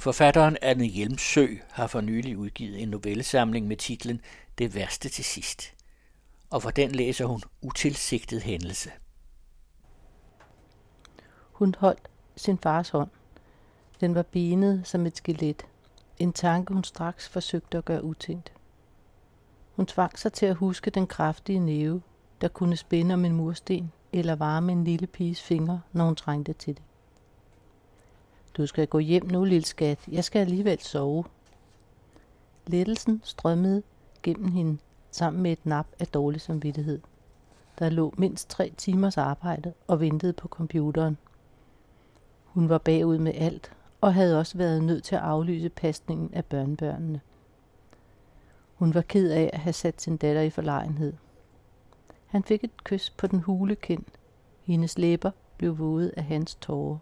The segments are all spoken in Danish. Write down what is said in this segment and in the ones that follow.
Forfatteren Anne Hjælmsø har for nylig udgivet en novellesamling med titlen Det værste til sidst, og for den læser hun Utilsigtet hændelse. Hun holdt sin fars hånd. Den var benet som et skelet. En tanke, hun straks forsøgte at gøre utænkt. Hun tvang sig til at huske den kraftige næve, der kunne spænde om en mursten eller varme en lille piges fingre, når hun trængte til det. Du skal gå hjem nu, lille skat. Jeg skal alligevel sove. Lettelsen strømmede gennem hende sammen med et nap af dårlig samvittighed. Der lå mindst 3 timers arbejde og ventede på computeren. Hun var bagud med alt og havde også været nødt til at aflyse pasningen af børnebørnene. Hun var ked af at have sat sin datter i forlegenhed. Han fik et kys på den hule kind. Hendes læber blev våde af hans tårer.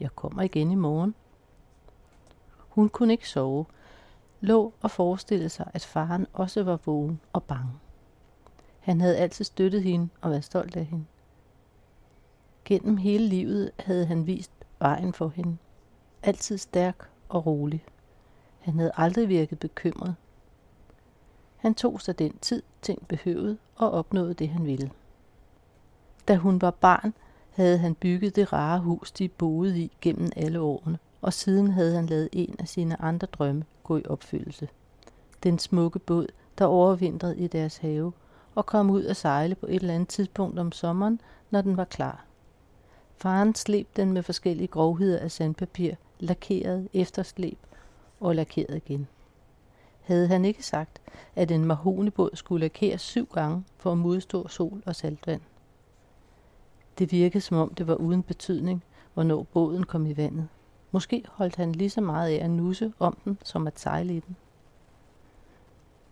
Jeg kommer igen i morgen. Hun kunne ikke sove. Lå og forestillede sig, at faren også var vågen og bange. Han havde altid støttet hende og været stolt af hende. Gennem hele livet havde han vist vejen for hende. Altid stærk og rolig. Han havde aldrig virket bekymret. Han tog sig den tid, ting behøvede, og opnåede det, han ville. Da hun var barn, havde han bygget det rare hus, de boede i gennem alle årene, og siden havde han lavet en af sine andre drømme gå i opfyldelse. Den smukke båd, der overvintrede i deres have, og kom ud at sejle på et eller andet tidspunkt om sommeren, når den var klar. Faren sleb den med forskellige grovheder af sandpapir, lakeret, efterslæb og lakeret igen. Havde han ikke sagt, at en mahognibåd skulle lakeres 7 gange for at modstå sol og saltvand? Det virkede, som om det var uden betydning, hvornår båden kom i vandet. Måske holdt han lige så meget af at nusse om den, som at sejle i den.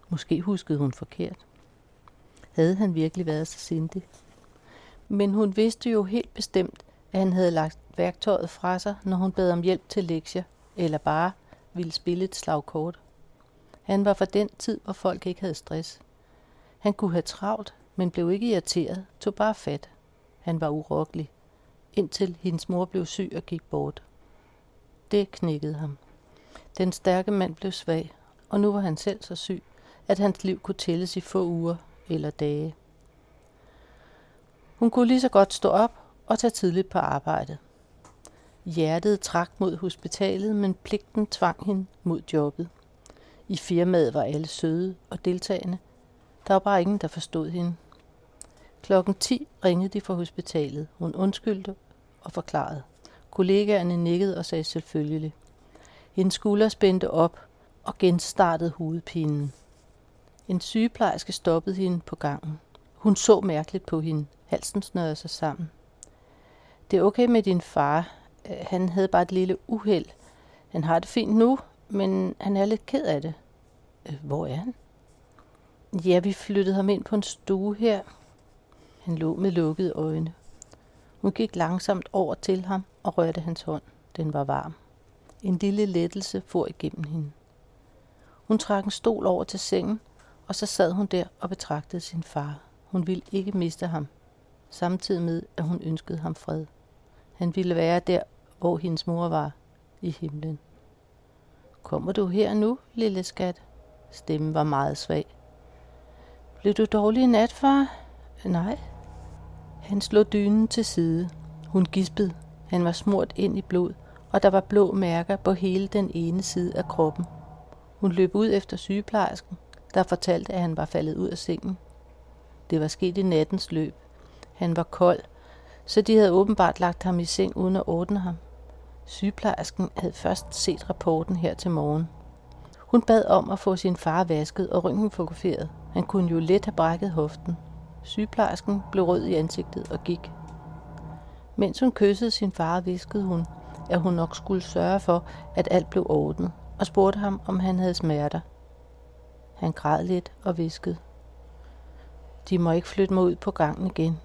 Måske huskede hun forkert. Havde han virkelig været så sindig? Men hun vidste jo helt bestemt, at han havde lagt værktøjet fra sig, når hun bad om hjælp til lektier, eller bare ville spille et slag kort. Han var fra den tid, hvor folk ikke havde stress. Han kunne have travlt, men blev ikke irriteret, tog bare fat. Han var urokkelig, indtil hendes mor blev syg og gik bort. Det knækkede ham. Den stærke mand blev svag, og nu var han selv så syg, at hans liv kunne tælles i få uger eller dage. Hun kunne lige så godt stå op og tage tidligt på arbejdet. Hjertet trak mod hospitalet, men pligten tvang hende mod jobbet. I firmaet var alle søde og deltagende. Der var bare ingen, der forstod hende. Klokken 10 ringede de fra hospitalet. Hun undskyldte og forklarede. Kollegaerne nikkede og sagde selvfølgelig. Hendes skulder spændte op og genstartede hovedpinen. En sygeplejerske stoppede hende på gangen. Hun så mærkeligt på hende. Halsen snørrede sig sammen. Det er okay med din far. Han havde bare et lille uheld. Han har det fint nu, men han er lidt ked af det. Hvor er han? Ja, vi flyttede ham ind på en stue her. Han lå med lukkede øjne. Hun gik langsomt over til ham og rørte hans hånd. Den var varm. En lille lettelse for igennem hende. Hun trak en stol over til sengen, og så sad hun der og betragtede sin far. Hun ville ikke miste ham, samtidig med, at hun ønskede ham fred. Han ville være der, hvor hendes mor var, i himlen. Kommer du her nu, lille skat? Stemmen var meget svag. Blev du dårlig i nat, far? Nej. Han slog dynen til side. Hun gispede. Han var smurt ind i blod, og der var blå mærker på hele den ene side af kroppen. Hun løb ud efter sygeplejersken, der fortalte, at han var faldet ud af sengen. Det var sket i nattens løb. Han var kold, så de havde åbenbart lagt ham i seng uden at ordne ham. Sygeplejersken havde først set rapporten her til morgen. Hun bad om at få sin far vasket og røntgenfotograferet. Han kunne jo let have brækket hoften. Sygeplejersken blev rød i ansigtet og gik. Mens hun kyssede sin far, viskede hun, at hun nok skulle sørge for, at alt blev ordnet, og spurgte ham, om han havde smerter. Han græd lidt og viskede. De må ikke flytte mig ud på gangen igen.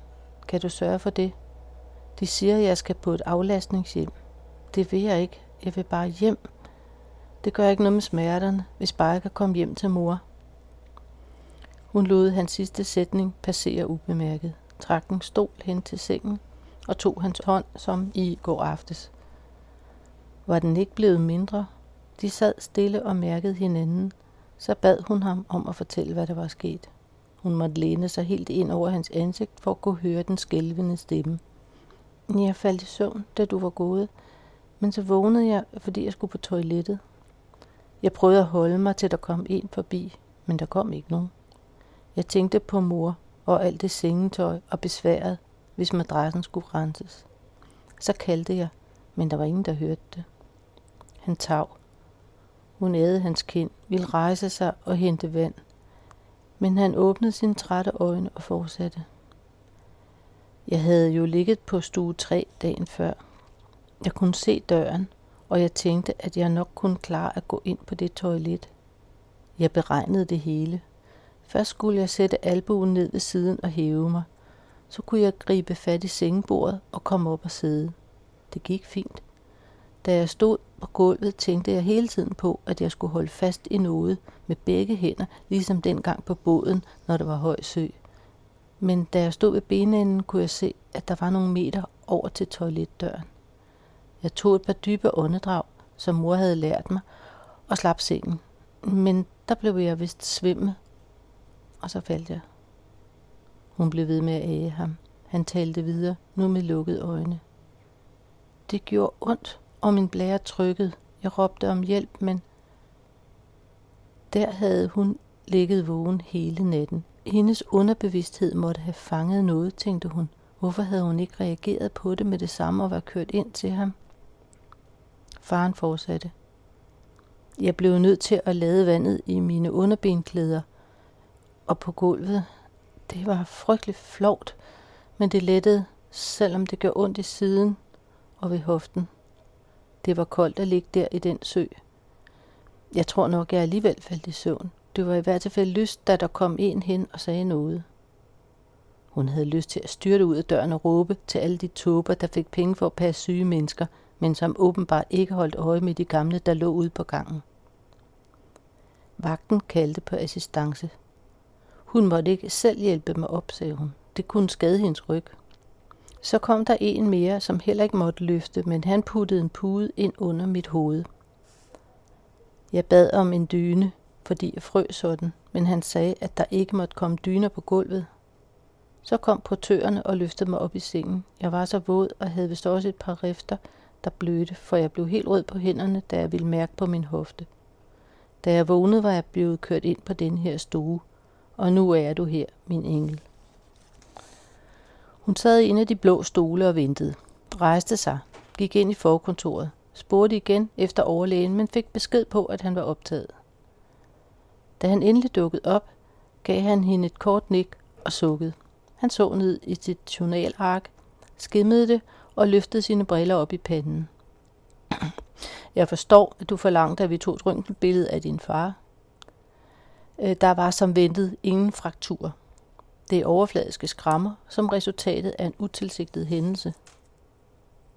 Kan du sørge for det? De siger, at jeg skal på et aflastningshjem. Det vil jeg ikke. Jeg vil bare hjem. Det gør ikke noget med smerterne, hvis bare jeg kan komme hjem til mor. Hun lod hans sidste sætning passere ubemærket, trak en stol hen til sengen og tog hans hånd som i går aftes. Var den ikke blevet mindre, De sad stille og mærkede hinanden. Så bad hun ham om at fortælle, hvad der var sket. Hun måtte læne sig helt ind over hans ansigt for at kunne høre den skælvende stemme. Jeg faldt i søvn, da du var gået, men så vågnede jeg, fordi jeg skulle på toilettet. Jeg prøvede at holde mig, til der kom en forbi, men der kom ikke nogen. Jeg tænkte på mor og alt det sengetøj og besværet, hvis madrassen skulle renses. Så kaldte jeg, men der var ingen, der hørte det. Han tav. Hun ædede hans kind, ville rejse sig og hente vand. Men han åbnede sine trætte øjne og fortsatte. Jeg havde jo ligget på stue 3 dagen før. Jeg kunne se døren, og jeg tænkte, at jeg nok kunne klare at gå ind på det toilet. Jeg beregnede det hele. Først skulle jeg sætte albuen ned ved siden og hæve mig. Så kunne jeg gribe fat i sengebordet og komme op og sidde. Det gik fint. Da jeg stod på gulvet, tænkte jeg hele tiden på, at jeg skulle holde fast i noget med begge hænder, ligesom dengang på båden, når der var høj sø. Men da jeg stod ved benenden, kunne jeg se, at der var nogle meter over til toiletdøren. Jeg tog et par dybe åndedrag, som mor havde lært mig, og slap sengen. Men der blev jeg vist svimmel, og så faldt jeg. Hun blev ved med at æge ham. Han talte videre, nu med lukkede øjne. Det gjorde ondt, og min blære trykkede. Jeg råbte om hjælp, men der havde hun ligget vågen hele natten. Hendes underbevidsthed måtte have fanget noget, tænkte hun. Hvorfor havde hun ikke reageret på det med det samme og var kørt ind til ham? Faren fortsatte. Jeg blev nødt til at lade vandet i mine underbenklæder og på gulvet. Det var frygteligt flovt, men det lettede, selvom det gjorde ondt i siden og ved hoften. Det var koldt at ligge der i den sø. Jeg tror nok, jeg alligevel faldt i søvn. Det var i hvert fald lyst, da der kom en hen og sagde noget. Hun havde lyst til at styrte ud af døren og råbe til alle de tåber, der fik penge for at passe syge mennesker, men som åbenbart ikke holdt øje med de gamle, der lå ude på gangen. Vagten kaldte på assistance. Hun måtte ikke selv hjælpe mig op, sagde hun. Det kunne skade hendes ryg. Så kom der en mere, som heller ikke måtte løfte, men han puttede en pude ind under mit hoved. Jeg bad om en dyne, fordi jeg frøs sådan, men han sagde, at der ikke måtte komme dyner på gulvet. Så kom portørerne og løftede mig op i sengen. Jeg var så våd og havde vist også et par rifter, der blødte, for jeg blev helt rød på hænderne, da jeg ville mærke på min hofte. Da jeg vågnede, var jeg blevet kørt ind på den her stue, og nu er du her, min engel. Hun sad i en af de blå stole og ventede, rejste sig, gik ind i forkontoret, spurgte igen efter overlægen, men fik besked på, at han var optaget. Da han endelig dukkede op, gav han hende et kort nik og sukkede. Han så ned i sit journalark, skimmede det og løftede sine briller op i panden. Jeg forstår, at du forlangte, at vi tog et røntgenbillede af din far. Der var som ventet ingen frakturer. Det er overfladiske skrammer, som resultatet af en utilsigtet hændelse.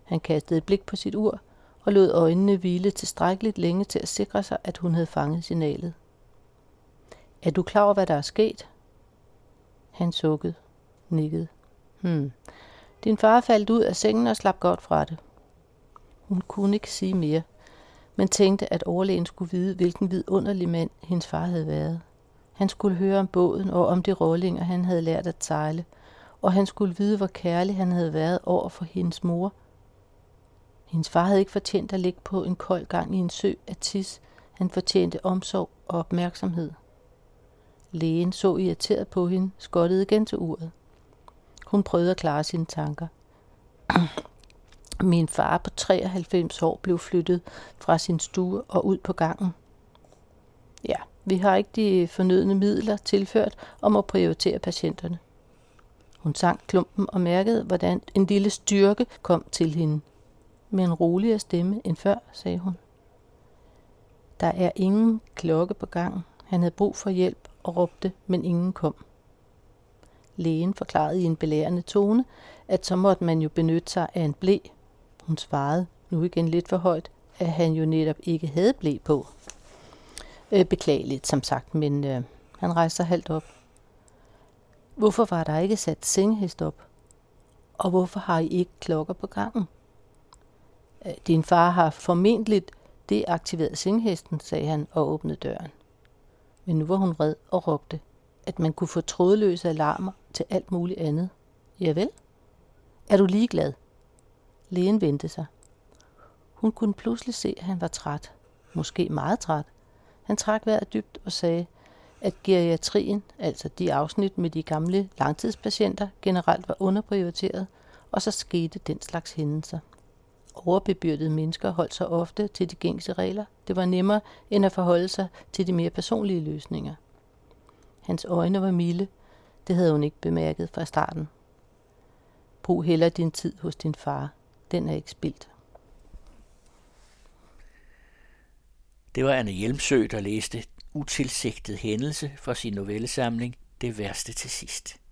Han kastede et blik på sit ur og lod øjnene hvile tilstrækkeligt længe til at sikre sig, at hun havde fanget signalet. Er du klar over, hvad der er sket? Han sukkede, nikkede. Din far faldt ud af sengen og slap godt fra det. Hun kunne ikke sige mere, men tænkte, at overlægen skulle vide, hvilken vidunderlig mand hendes far havde været. Han skulle høre om båden og om de rollinger, han havde lært at sejle, og han skulle vide, hvor kærlig han havde været over for hendes mor. Hendes far havde ikke fortjent at ligge på en kold gang i en sø af tis. Han fortjente omsorg og opmærksomhed. Lægen så irriteret på hende, skottede igen til uret. Hun prøvede at klare sine tanker. Min far på 93 år blev flyttet fra sin stue og ud på gangen. Ja, vi har ikke de fornødne midler tilført og må prioritere patienterne. Hun sank klumpen og mærkede, hvordan en lille styrke kom til hende. Med en roligere stemme end før, sagde hun. Der er ingen klokke på gangen. Han havde brug for hjælp og råbte, men ingen kom. Lægen forklarede i en belærende tone, at så måtte man jo benytte sig af en ble. Hun svarede, nu igen lidt for højt, at han jo netop ikke havde ble på. Beklageligt, som sagt, men han rejste sig halvt op. Hvorfor var der ikke sat sengehest op? Og hvorfor har I ikke klokker på gangen? Din far har formentlig Det aktiverede senghesten, sagde han og åbnede døren. Men nu var hun vred og råbte, at man kunne få trådløse alarmer til alt muligt andet. Javel? Er du ligeglad? Lægen vendte sig. Hun kunne pludselig se, at han var træt. Måske meget træt. Han trak vejret dybt og sagde, at geriatrien, altså de afsnit med de gamle langtidspatienter, generelt var underprioriteret, og så skete den slags hændelser. Overbebyrdede mennesker holdt sig ofte til de gængse regler. Det var nemmere end at forholde sig til de mere personlige løsninger. Hans øjne var milde. Det havde hun ikke bemærket fra starten. Brug hellere din tid hos din far. Den er ikke spildt. Det var Anne Hjælmsø, der læste Utilsigtet hændelse fra sin novellesamling Det værste til sidst.